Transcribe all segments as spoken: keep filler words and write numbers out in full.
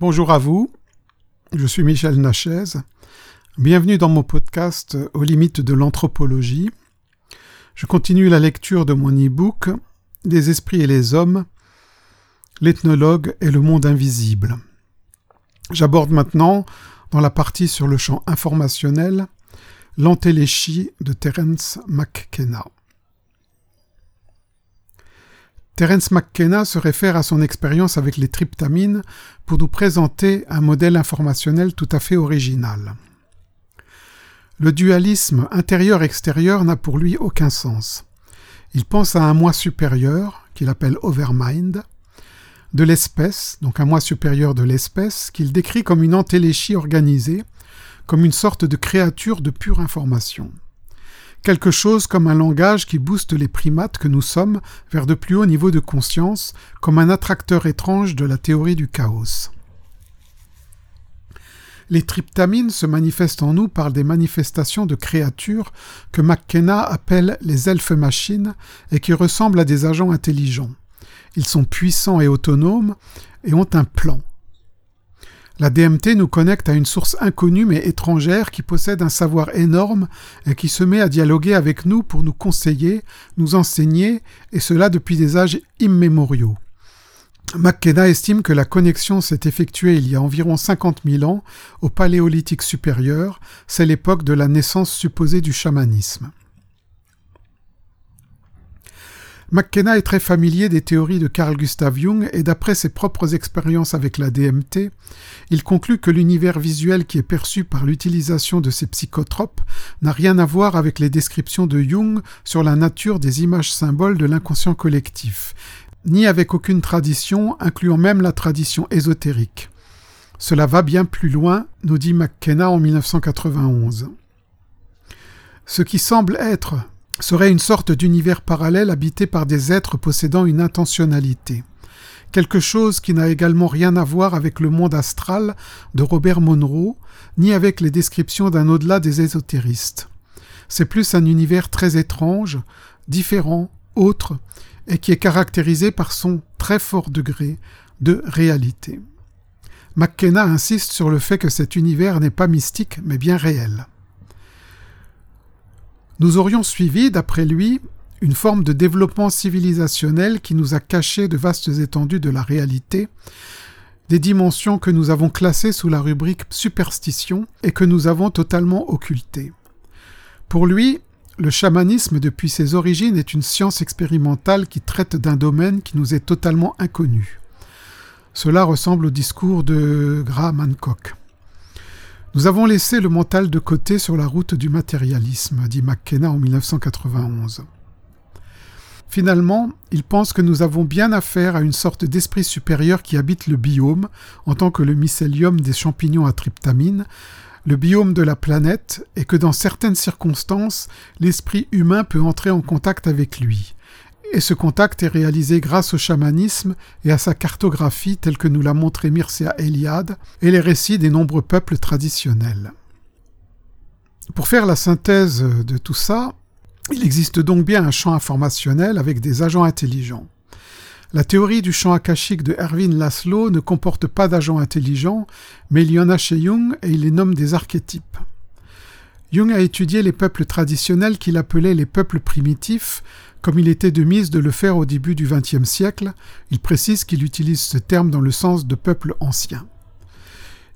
Bonjour à vous, je suis Michel Nachez. Bienvenue dans mon podcast « Aux limites de l'anthropologie ». Je continue la lecture de mon e-book « Les esprits et les hommes, l'ethnologue et le monde invisible ». J'aborde maintenant, dans la partie sur le champ informationnel, l'entéléchie de Terence McKenna. Terence McKenna se réfère à son expérience avec les triptamines pour nous présenter un modèle informationnel tout à fait original. Le dualisme intérieur-extérieur n'a pour lui aucun sens. Il pense à un moi supérieur, qu'il appelle Overmind, de l'espèce, donc un moi supérieur de l'espèce, qu'il décrit comme une entéléchie organisée, comme une sorte de créature de pure information. Quelque chose comme un langage qui booste les primates que nous sommes vers de plus hauts niveaux de conscience, comme un attracteur étrange de la théorie du chaos. Les triptamines se manifestent en nous par des manifestations de créatures que McKenna appelle les Elfes Machines et qui ressemblent à des agents intelligents. Ils sont puissants et autonomes et ont un plan. La D M T nous connecte à une source inconnue mais étrangère qui possède un savoir énorme et qui se met à dialoguer avec nous pour nous conseiller, nous enseigner, et cela depuis des âges immémoriaux. McKenna estime que la connexion s'est effectuée il y a environ cinquante mille ans au Paléolithique supérieur, c'est l'époque de la naissance supposée du chamanisme. McKenna est très familier des théories de Carl Gustav Jung et d'après ses propres expériences avec la D M T, il conclut que l'univers visuel qui est perçu par l'utilisation de ces psychotropes n'a rien à voir avec les descriptions de Jung sur la nature des images symboles de l'inconscient collectif, ni avec aucune tradition, incluant même la tradition ésotérique. Cela va bien plus loin, nous dit McKenna en dix-neuf cent quatre-vingt-onze. Ce qui semble être serait une sorte d'univers parallèle habité par des êtres possédant une intentionnalité. Quelque chose qui n'a également rien à voir avec le monde astral de Robert Monroe, ni avec les descriptions d'un au-delà des ésotéristes. C'est plus un univers très étrange, différent, autre, et qui est caractérisé par son très fort degré de réalité. McKenna insiste sur le fait que cet univers n'est pas mystique, mais bien réel. Nous aurions suivi, d'après lui, une forme de développement civilisationnel qui nous a caché de vastes étendues de la réalité, des dimensions que nous avons classées sous la rubrique superstition et que nous avons totalement occultées. Pour lui, le chamanisme depuis ses origines est une science expérimentale qui traite d'un domaine qui nous est totalement inconnu. Cela ressemble au discours de Graham Hancock. Nous avons laissé le mental de côté sur la route du matérialisme, dit McKenna en dix-neuf cent quatre-vingt-onze. Finalement, il pense que nous avons bien affaire à une sorte d'esprit supérieur qui habite le biome, en tant que le mycélium des champignons à tryptamine, le biome de la planète, et que dans certaines circonstances, l'esprit humain peut entrer en contact avec lui. Et ce contact est réalisé grâce au chamanisme et à sa cartographie telle que nous l'a montré Mircea Eliade et les récits des nombreux peuples traditionnels. Pour faire la synthèse de tout ça, il existe donc bien un champ informationnel avec des agents intelligents. La théorie du champ akashique de Erwin Laszlo ne comporte pas d'agents intelligents, mais il y en a chez Jung et il les nomme des archétypes. Jung a étudié les peuples traditionnels qu'il appelait les peuples primitifs, comme il était de mise de le faire au début du vingtième siècle. Il précise qu'il utilise ce terme dans le sens de peuple ancien.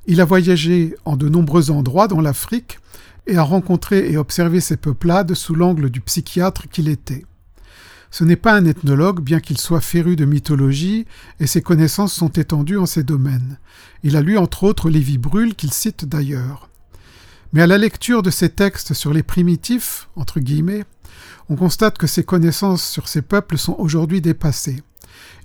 Il a voyagé en de nombreux endroits dans l'Afrique et a rencontré et observé ces peuplades sous l'angle du psychiatre qu'il était. Ce n'est pas un ethnologue, bien qu'il soit féru de mythologie, et ses connaissances sont étendues en ces domaines. Il a lu entre autres Lévy-Bruhl, qu'il cite d'ailleurs. Mais à la lecture de ces textes sur les primitifs, entre guillemets, on constate que ses connaissances sur ces peuples sont aujourd'hui dépassées.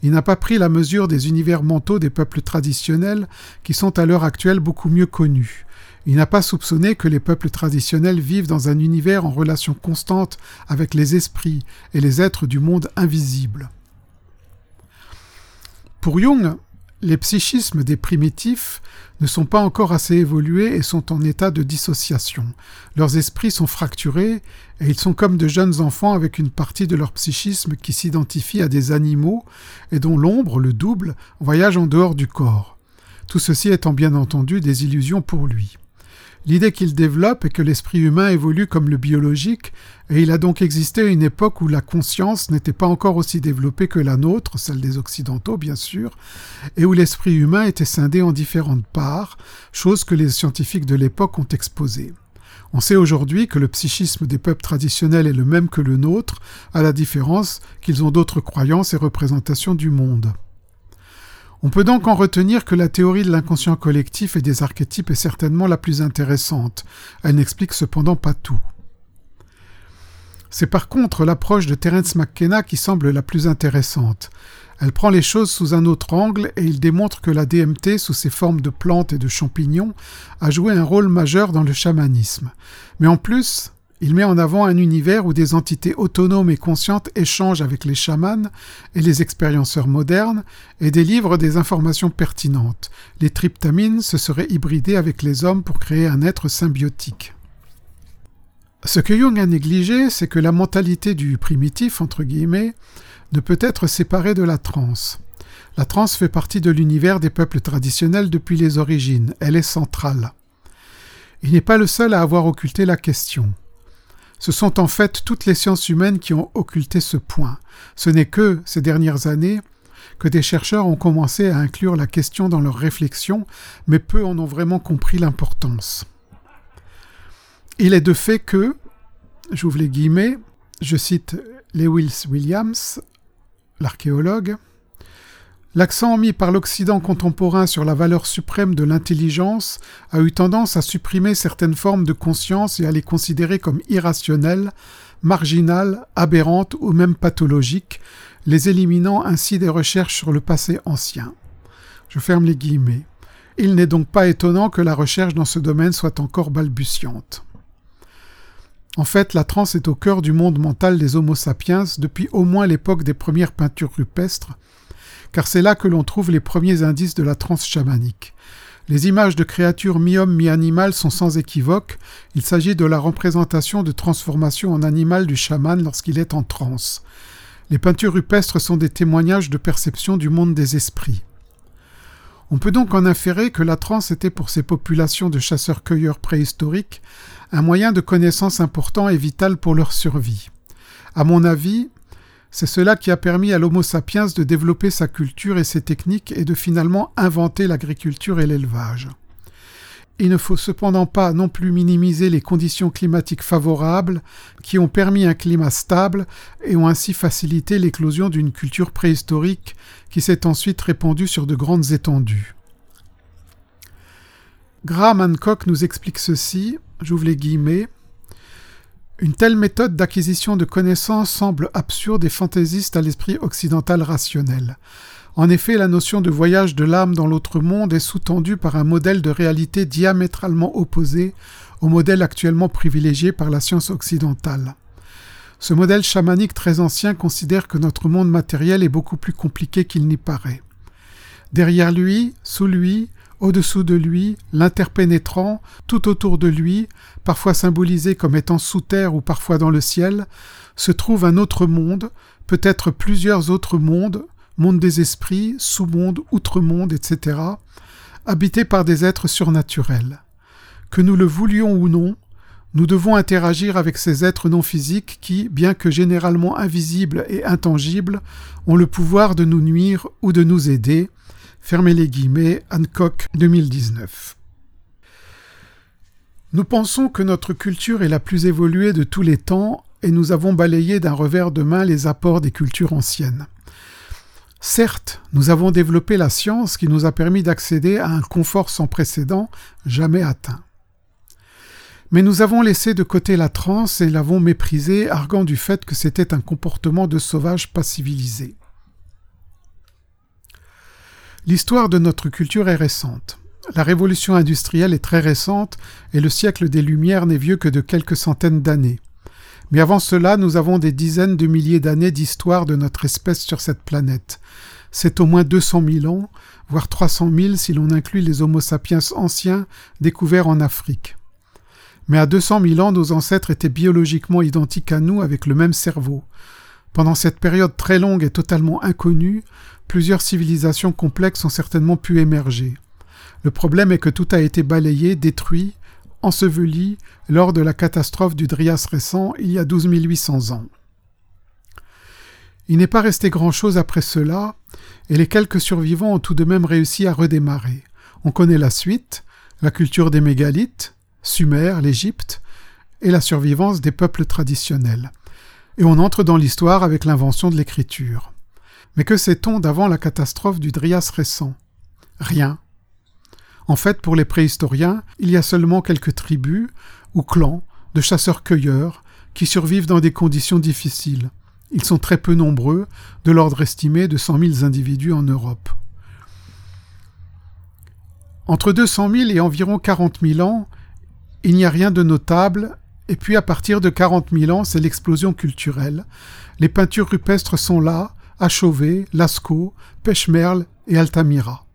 Il n'a pas pris la mesure des univers mentaux des peuples traditionnels qui sont à l'heure actuelle beaucoup mieux connus. Il n'a pas soupçonné que les peuples traditionnels vivent dans un univers en relation constante avec les esprits et les êtres du monde invisible. Pour Jung, les psychismes des primitifs ne sont pas encore assez évolués et sont en état de dissociation. Leurs esprits sont fracturés et ils sont comme de jeunes enfants avec une partie de leur psychisme qui s'identifie à des animaux et dont l'ombre, le double, voyage en dehors du corps. tout ceci étant bien entendu des illusions pour lui. L'idée qu'il développe est que l'esprit humain évolue comme le biologique, et il a donc existé à une époque où la conscience n'était pas encore aussi développée que la nôtre, celle des Occidentaux bien sûr, et où l'esprit humain était scindé en différentes parts, chose que les scientifiques de l'époque ont exposée. On sait aujourd'hui que le psychisme des peuples traditionnels est le même que le nôtre, à la différence qu'ils ont d'autres croyances et représentations du monde. On peut donc en retenir que la théorie de l'inconscient collectif et des archétypes est certainement la plus intéressante. Elle n'explique cependant pas tout. C'est par contre l'approche de Terence McKenna qui semble la plus intéressante. Elle prend les choses sous un autre angle et il démontre que la D M T, sous ses formes de plantes et de champignons, a joué un rôle majeur dans le chamanisme. Mais en plus, il met en avant un univers où des entités autonomes et conscientes échangent avec les chamans et les expérienceurs modernes et délivrent des informations pertinentes. Les triptamines se seraient hybridées avec les hommes pour créer un être symbiotique. Ce que Jung a négligé, c'est que la mentalité du « primitif » entre guillemets, ne peut être séparée de la transe. La transe fait partie de l'univers des peuples traditionnels depuis les origines, elle est centrale. Il n'est pas le seul à avoir occulté la question. Ce sont en fait toutes les sciences humaines qui ont occulté ce point. Ce n'est que, ces dernières années, que des chercheurs ont commencé à inclure la question dans leurs réflexions, mais peu en ont vraiment compris l'importance. Il est de fait que, j'ouvre les guillemets, je cite Lewis-Williams, l'archéologue, « l'accent mis par l'Occident contemporain sur la valeur suprême de l'intelligence a eu tendance à supprimer certaines formes de conscience et à les considérer comme irrationnelles, marginales, aberrantes ou même pathologiques, les éliminant ainsi des recherches sur le passé ancien. » Je ferme les guillemets. Il n'est donc pas étonnant que la recherche dans ce domaine soit encore balbutiante. En fait, la transe est au cœur du monde mental des Homo sapiens depuis au moins l'époque des premières peintures rupestres, car c'est là que l'on trouve les premiers indices de la transe chamanique. Les images de créatures mi-homme, mi-animal sont sans équivoque, il s'agit de la représentation de transformation en animal du chaman lorsqu'il est en transe. Les peintures rupestres sont des témoignages de perception du monde des esprits. On peut donc en inférer que la transe était pour ces populations de chasseurs-cueilleurs préhistoriques un moyen de connaissance important et vital pour leur survie. À mon avis, c'est cela qui a permis à l'Homo sapiens de développer sa culture et ses techniques et de finalement inventer l'agriculture et l'élevage. Il ne faut cependant pas non plus minimiser les conditions climatiques favorables qui ont permis un climat stable et ont ainsi facilité l'éclosion d'une culture préhistorique qui s'est ensuite répandue sur de grandes étendues. Graham Hancock nous explique ceci, j'ouvre les guillemets, une telle méthode d'acquisition de connaissances semble absurde et fantaisiste à l'esprit occidental rationnel. En effet, la notion de voyage de l'âme dans l'autre monde est sous-tendue par un modèle de réalité diamétralement opposé au modèle actuellement privilégié par la science occidentale. Ce modèle chamanique très ancien considère que notre monde matériel est beaucoup plus compliqué qu'il n'y paraît. Derrière lui, sous lui, au-dessous de lui, l'interpénétrant, tout autour de lui, parfois symbolisé comme étant sous terre ou parfois dans le ciel, se trouve un autre monde, peut-être plusieurs autres mondes, monde des esprits, sous-monde, outre-monde, et cetera, habités par des êtres surnaturels. Que nous le voulions ou non, nous devons interagir avec ces êtres non physiques qui, bien que généralement invisibles et intangibles, ont le pouvoir de nous nuire ou de nous aider. Fermez les guillemets, Hancock deux mille dix-neuf. Nous pensons que notre culture est la plus évoluée de tous les temps et nous avons balayé d'un revers de main les apports des cultures anciennes. Certes, nous avons développé la science qui nous a permis d'accéder à un confort sans précédent, jamais atteint. Mais nous avons laissé de côté la transe et l'avons méprisée, arguant du fait que c'était un comportement de sauvage pas civilisé. L'histoire de notre culture est récente. La révolution industrielle est très récente et le siècle des Lumières n'est vieux que de quelques centaines d'années. Mais avant cela, nous avons des dizaines de milliers d'années d'histoire de notre espèce sur cette planète. C'est au moins deux cent mille ans, voire trois cent mille si l'on inclut les Homo sapiens anciens découverts en Afrique. Mais à deux cent mille ans, nos ancêtres étaient biologiquement identiques à nous avec le même cerveau. Pendant cette période très longue et totalement inconnue, plusieurs civilisations complexes ont certainement pu émerger. Le problème est que tout a été balayé, détruit, enseveli lors de la catastrophe du Dryas récent il y a douze mille huit cents ans. Il n'est pas resté grand-chose après cela, et les quelques survivants ont tout de même réussi à redémarrer. On connaît la suite, la culture des mégalithes, Sumer, l'Égypte, et la survivance des peuples traditionnels. Et on entre dans l'histoire avec l'invention de l'écriture. Mais que sait-on d'avant la catastrophe du Dryas récent ? Rien. En fait, pour les préhistoriens, il y a seulement quelques tribus ou clans de chasseurs-cueilleurs qui survivent dans des conditions difficiles. Ils sont très peu nombreux, de l'ordre estimé de cent mille individus en Europe. Entre deux cent mille et environ quarante mille ans, il n'y a rien de notable, et puis à partir de quarante mille ans, c'est l'explosion culturelle. Les peintures rupestres sont là, à Chauvet, Lascaux, Pech Merle et Altamira.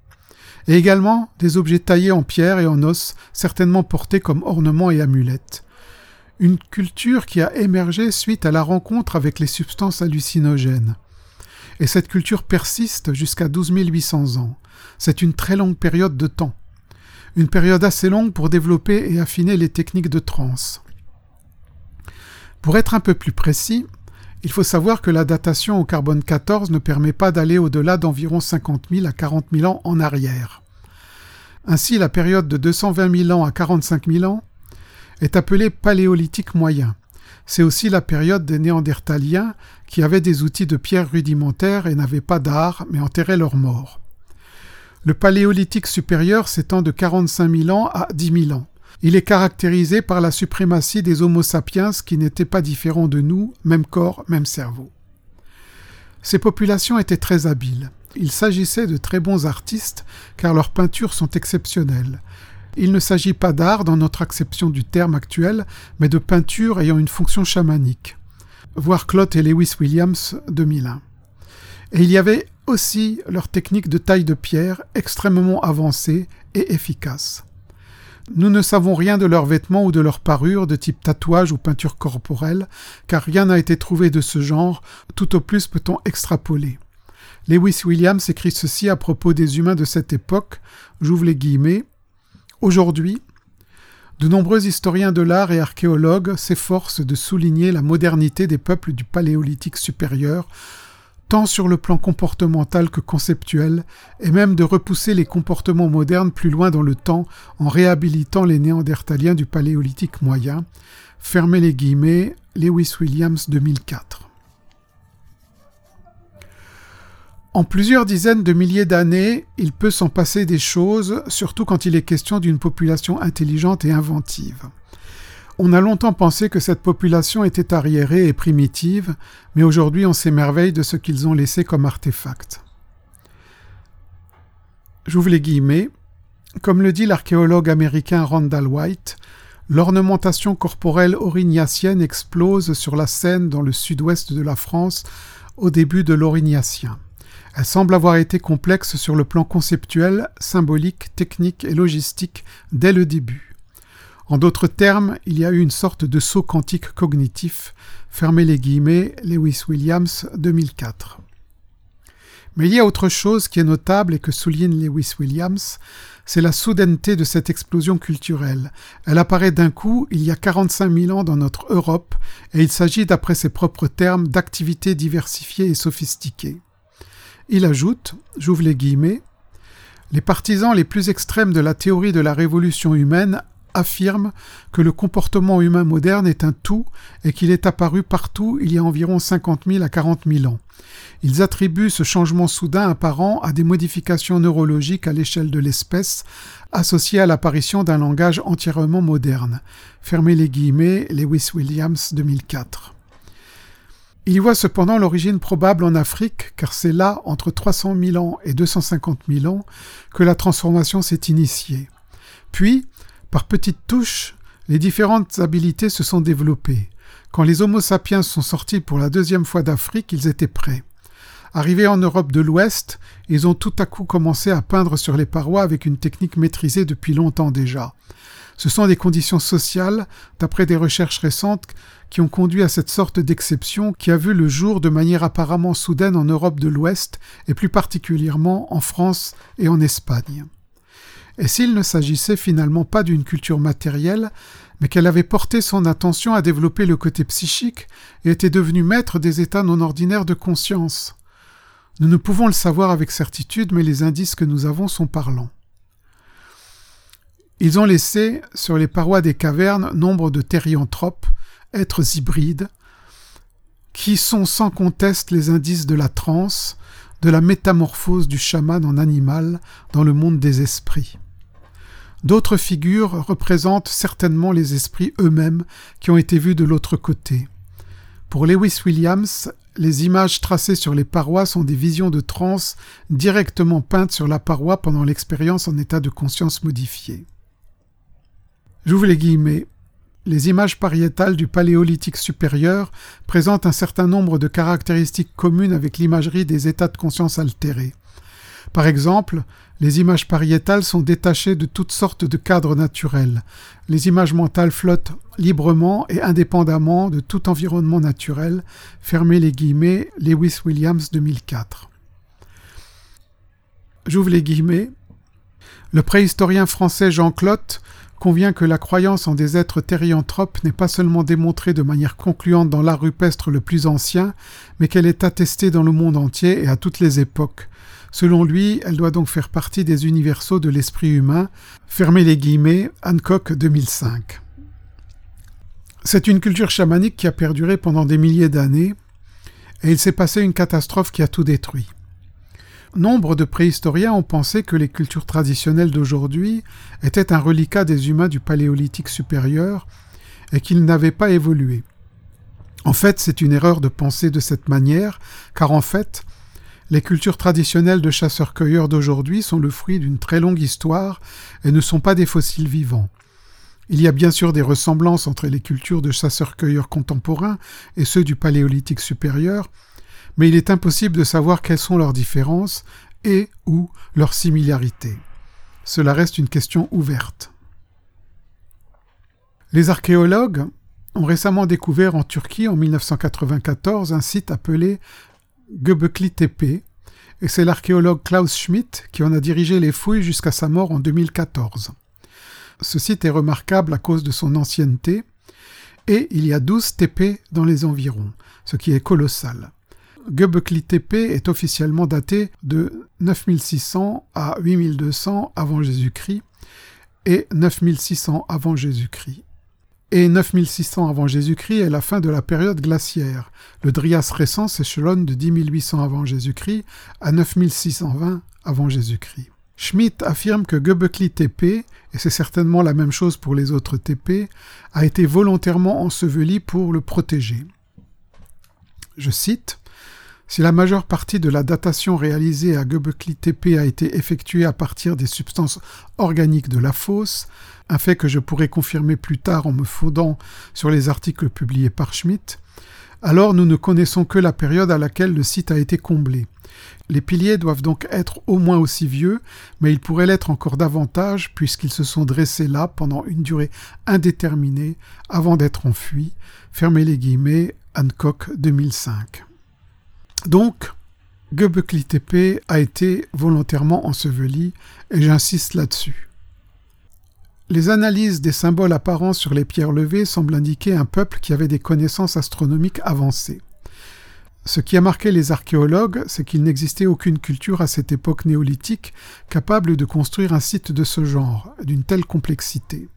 Et également des objets taillés en pierre et en os, certainement portés comme ornements et amulettes. Une culture qui a émergé suite à la rencontre avec les substances hallucinogènes. Et cette culture persiste jusqu'à douze mille huit cents ans. C'est une très longue période de temps. Une période assez longue pour développer et affiner les techniques de transe. Pour être un peu plus précis, il faut savoir que la datation au carbone quatorze ne permet pas d'aller au-delà d'environ cinquante mille à quarante mille ans en arrière. Ainsi, la période de deux cent vingt mille ans à quarante-cinq mille ans est appelée paléolithique moyen. C'est aussi la période des Néandertaliens qui avaient des outils de pierre rudimentaires et n'avaient pas d'art, mais enterraient leurs morts. Le paléolithique supérieur s'étend de quarante-cinq mille ans à dix mille ans. Il est caractérisé par la suprématie des Homo sapiens qui n'étaient pas différents de nous, même corps, même cerveau. Ces populations étaient très habiles. Il s'agissait de très bons artistes car leurs peintures sont exceptionnelles. Il ne s'agit pas d'art dans notre acception du terme actuel, mais de peinture ayant une fonction chamanique. Voir Clot et Lewis-Williams deux mille un. Et il y avait aussi leur technique de taille de pierre extrêmement avancée et efficace. Nous ne savons rien de leurs vêtements ou de leurs parures de type tatouage ou peinture corporelle, car rien n'a été trouvé de ce genre, tout au plus peut-on extrapoler. Lewis-Williams écrit ceci à propos des humains de cette époque, j'ouvre les guillemets, aujourd'hui, de nombreux historiens de l'art et archéologues s'efforcent de souligner la modernité des peuples du Paléolithique supérieur, tant sur le plan comportemental que conceptuel, et même de repousser les comportements modernes plus loin dans le temps en réhabilitant les Néandertaliens du Paléolithique moyen. Fermez les guillemets, Lewis-Williams deux mille quatre. En plusieurs dizaines de milliers d'années, il peut s'en passer des choses, surtout quand il est question d'une population intelligente et inventive. On a longtemps pensé que cette population était arriérée et primitive, mais aujourd'hui on s'émerveille de ce qu'ils ont laissé comme artefact. J'ouvre les guillemets. Comme le dit l'archéologue américain Randall White, l'ornementation corporelle aurignacienne explose sur la Seine dans le sud-ouest de la France au début de l'Aurignacien. Elle semble avoir été complexe sur le plan conceptuel, symbolique, technique et logistique dès le début. En d'autres termes, il y a eu une sorte de saut quantique cognitif, fermez les guillemets, Lewis-Williams deux mille quatre. Mais il y a autre chose qui est notable et que souligne Lewis-Williams, c'est la soudaineté de cette explosion culturelle. Elle apparaît d'un coup il y a quarante-cinq mille ans dans notre Europe, et il s'agit d'après ses propres termes d'activités diversifiées et sophistiquées. Il ajoute, j'ouvre les guillemets, les partisans les plus extrêmes de la théorie de la révolution humaine affirment que le comportement humain moderne est un tout et qu'il est apparu partout il y a environ cinquante mille à quarante mille ans. Ils attribuent ce changement soudain apparent à des modifications neurologiques à l'échelle de l'espèce associées à l'apparition d'un langage entièrement moderne. Fermez les guillemets, Lewis-Williams deux mille quatre. Il y voit cependant l'origine probable en Afrique, car c'est là, entre trois cent mille ans et deux cent cinquante mille ans, que la transformation s'est initiée. Puis, par petites touches, les différentes habiletés se sont développées. Quand les Homo sapiens sont sortis pour la deuxième fois d'Afrique, ils étaient prêts. Arrivés en Europe de l'Ouest, ils ont tout à coup commencé à peindre sur les parois avec une technique maîtrisée depuis longtemps déjà. Ce sont des conditions sociales, d'après des recherches récentes, qui ont conduit à cette sorte d'exception qui a vu le jour de manière apparemment soudaine en Europe de l'Ouest et plus particulièrement en France et en Espagne. et s'il ne s'agissait finalement pas d'une culture matérielle, mais qu'elle avait porté son attention à développer le côté psychique et était devenue maître des états non ordinaires de conscience. Nous ne pouvons le savoir avec certitude, mais les indices que nous avons sont parlants. Ils ont laissé, sur les parois des cavernes, nombre de thérianthropes, êtres hybrides, qui sont sans conteste les indices de la transe, de la métamorphose du chaman en animal dans le monde des esprits. D'autres figures représentent certainement les esprits eux-mêmes qui ont été vus de l'autre côté. Pour Lewis-Williams, les images tracées sur les parois sont des visions de transe directement peintes sur la paroi pendant l'expérience en état de conscience modifiée. J'ouvre les guillemets. Les images pariétales du paléolithique supérieur présentent un certain nombre de caractéristiques communes avec l'imagerie des états de conscience altérés. Par exemple, les images pariétales sont détachées de toutes sortes de cadres naturels. Les images mentales flottent librement et indépendamment de tout environnement naturel. Fermez les guillemets, Lewis-Williams deux mille quatre. J'ouvre les guillemets. Le préhistorien français Jean Clot convient que la croyance en des êtres thérianthropes n'est pas seulement démontrée de manière concluante dans l'art rupestre le plus ancien, mais qu'elle est attestée dans le monde entier et à toutes les époques. Selon lui, elle doit donc faire partie des universaux de l'esprit humain. Fermez les guillemets, Hancock deux mille cinq. C'est une culture chamanique qui a perduré pendant des milliers d'années, et il s'est passé une catastrophe qui a tout détruit. Nombre de préhistoriens ont pensé que les cultures traditionnelles d'aujourd'hui étaient un reliquat des humains du paléolithique supérieur et qu'ils n'avaient pas évolué. En fait, c'est une erreur de penser de cette manière, car en fait, les cultures traditionnelles de chasseurs-cueilleurs d'aujourd'hui sont le fruit d'une très longue histoire et ne sont pas des fossiles vivants. Il y a bien sûr des ressemblances entre les cultures de chasseurs-cueilleurs contemporains et ceux du paléolithique supérieur, mais il est impossible de savoir quelles sont leurs différences et ou leurs similarités. Cela reste une question ouverte. Les archéologues ont récemment découvert en Turquie en mille neuf cent quatre-vingt-quatorze un site appelé Göbekli Tepe, et c'est l'archéologue Klaus Schmidt qui en a dirigé les fouilles jusqu'à sa mort en deux mille quatorze. Ce site est remarquable à cause de son ancienneté, et il y a douze tépés dans les environs, ce qui est colossal. Göbekli Tepe est officiellement daté de neuf mille six cents à huit mille deux cents avant Jésus-Christ et neuf mille six cents avant Jésus-Christ. Et neuf mille six cents avant Jésus-Christ est la fin de la période glaciaire. Le Dryas récent s'échelonne de dix mille huit cents avant Jésus-Christ à neuf mille six cent vingt avant Jésus-Christ. Schmidt affirme que Göbekli Tepe, et c'est certainement la même chose pour les autres tépés, a été volontairement enseveli pour le protéger. Je cite. Si la majeure partie de la datation réalisée à Göbekli Tepe a été effectuée à partir des substances organiques de la fosse, un fait que je pourrai confirmer plus tard en me fondant sur les articles publiés par Schmidt, alors nous ne connaissons que la période à laquelle le site a été comblé. Les piliers doivent donc être au moins aussi vieux, mais ils pourraient l'être encore davantage puisqu'ils se sont dressés là pendant une durée indéterminée avant d'être enfuis. Fermez les guillemets, Hancock deux mille cinq. Donc, Göbekli Tepe a été volontairement enseveli, et j'insiste là-dessus. Les analyses des symboles apparents sur les pierres levées semblent indiquer un peuple qui avait des connaissances astronomiques avancées. Ce qui a marqué les archéologues, c'est qu'il n'existait aucune culture à cette époque néolithique capable de construire un site de ce genre, d'une telle complexité.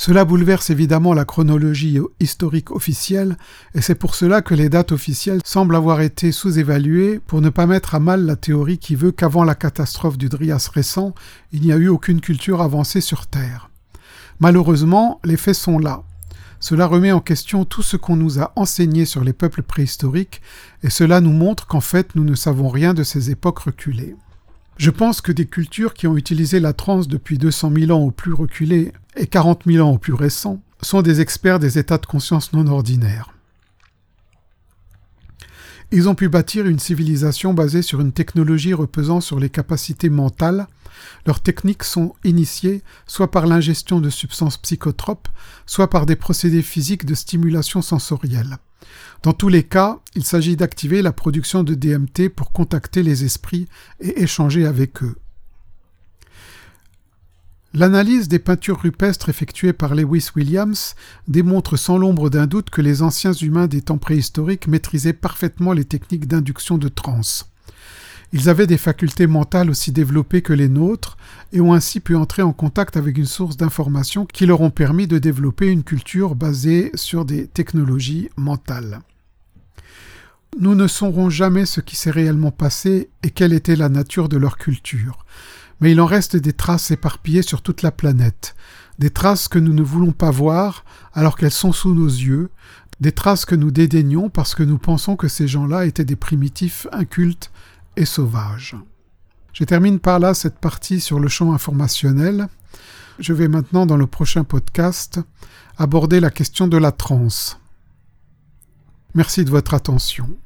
Cela bouleverse évidemment la chronologie historique officielle, et c'est pour cela que les dates officielles semblent avoir été sous-évaluées pour ne pas mettre à mal la théorie qui veut qu'avant la catastrophe du Dryas récent, il n'y a eu aucune culture avancée sur Terre. Malheureusement, les faits sont là. Cela remet en question tout ce qu'on nous a enseigné sur les peuples préhistoriques, et cela nous montre qu'en fait nous ne savons rien de ces époques reculées. Je pense que des cultures qui ont utilisé la transe depuis deux cent mille ans au plus reculé et quarante mille ans au plus récent sont des experts des états de conscience non ordinaires. Ils ont pu bâtir une civilisation basée sur une technologie reposant sur les capacités mentales. Leurs techniques sont initiées soit par l'ingestion de substances psychotropes, soit par des procédés physiques de stimulation sensorielle. Dans tous les cas, il s'agit d'activer la production de D M T pour contacter les esprits et échanger avec eux. L'analyse des peintures rupestres effectuées par Lewis-Williams démontre sans l'ombre d'un doute que les anciens humains des temps préhistoriques maîtrisaient parfaitement les techniques d'induction de transe. Ils avaient des facultés mentales aussi développées que les nôtres et ont ainsi pu entrer en contact avec une source d'informations qui leur ont permis de développer une culture basée sur des technologies mentales. Nous ne saurons jamais ce qui s'est réellement passé et quelle était la nature de leur culture. Mais il en reste des traces éparpillées sur toute la planète, des traces que nous ne voulons pas voir alors qu'elles sont sous nos yeux, des traces que nous dédaignons parce que nous pensons que ces gens-là étaient des primitifs incultes et sauvages. Je termine par là cette partie sur le champ informationnel. Je vais maintenant, dans le prochain podcast, aborder la question de la transe. Merci de votre attention.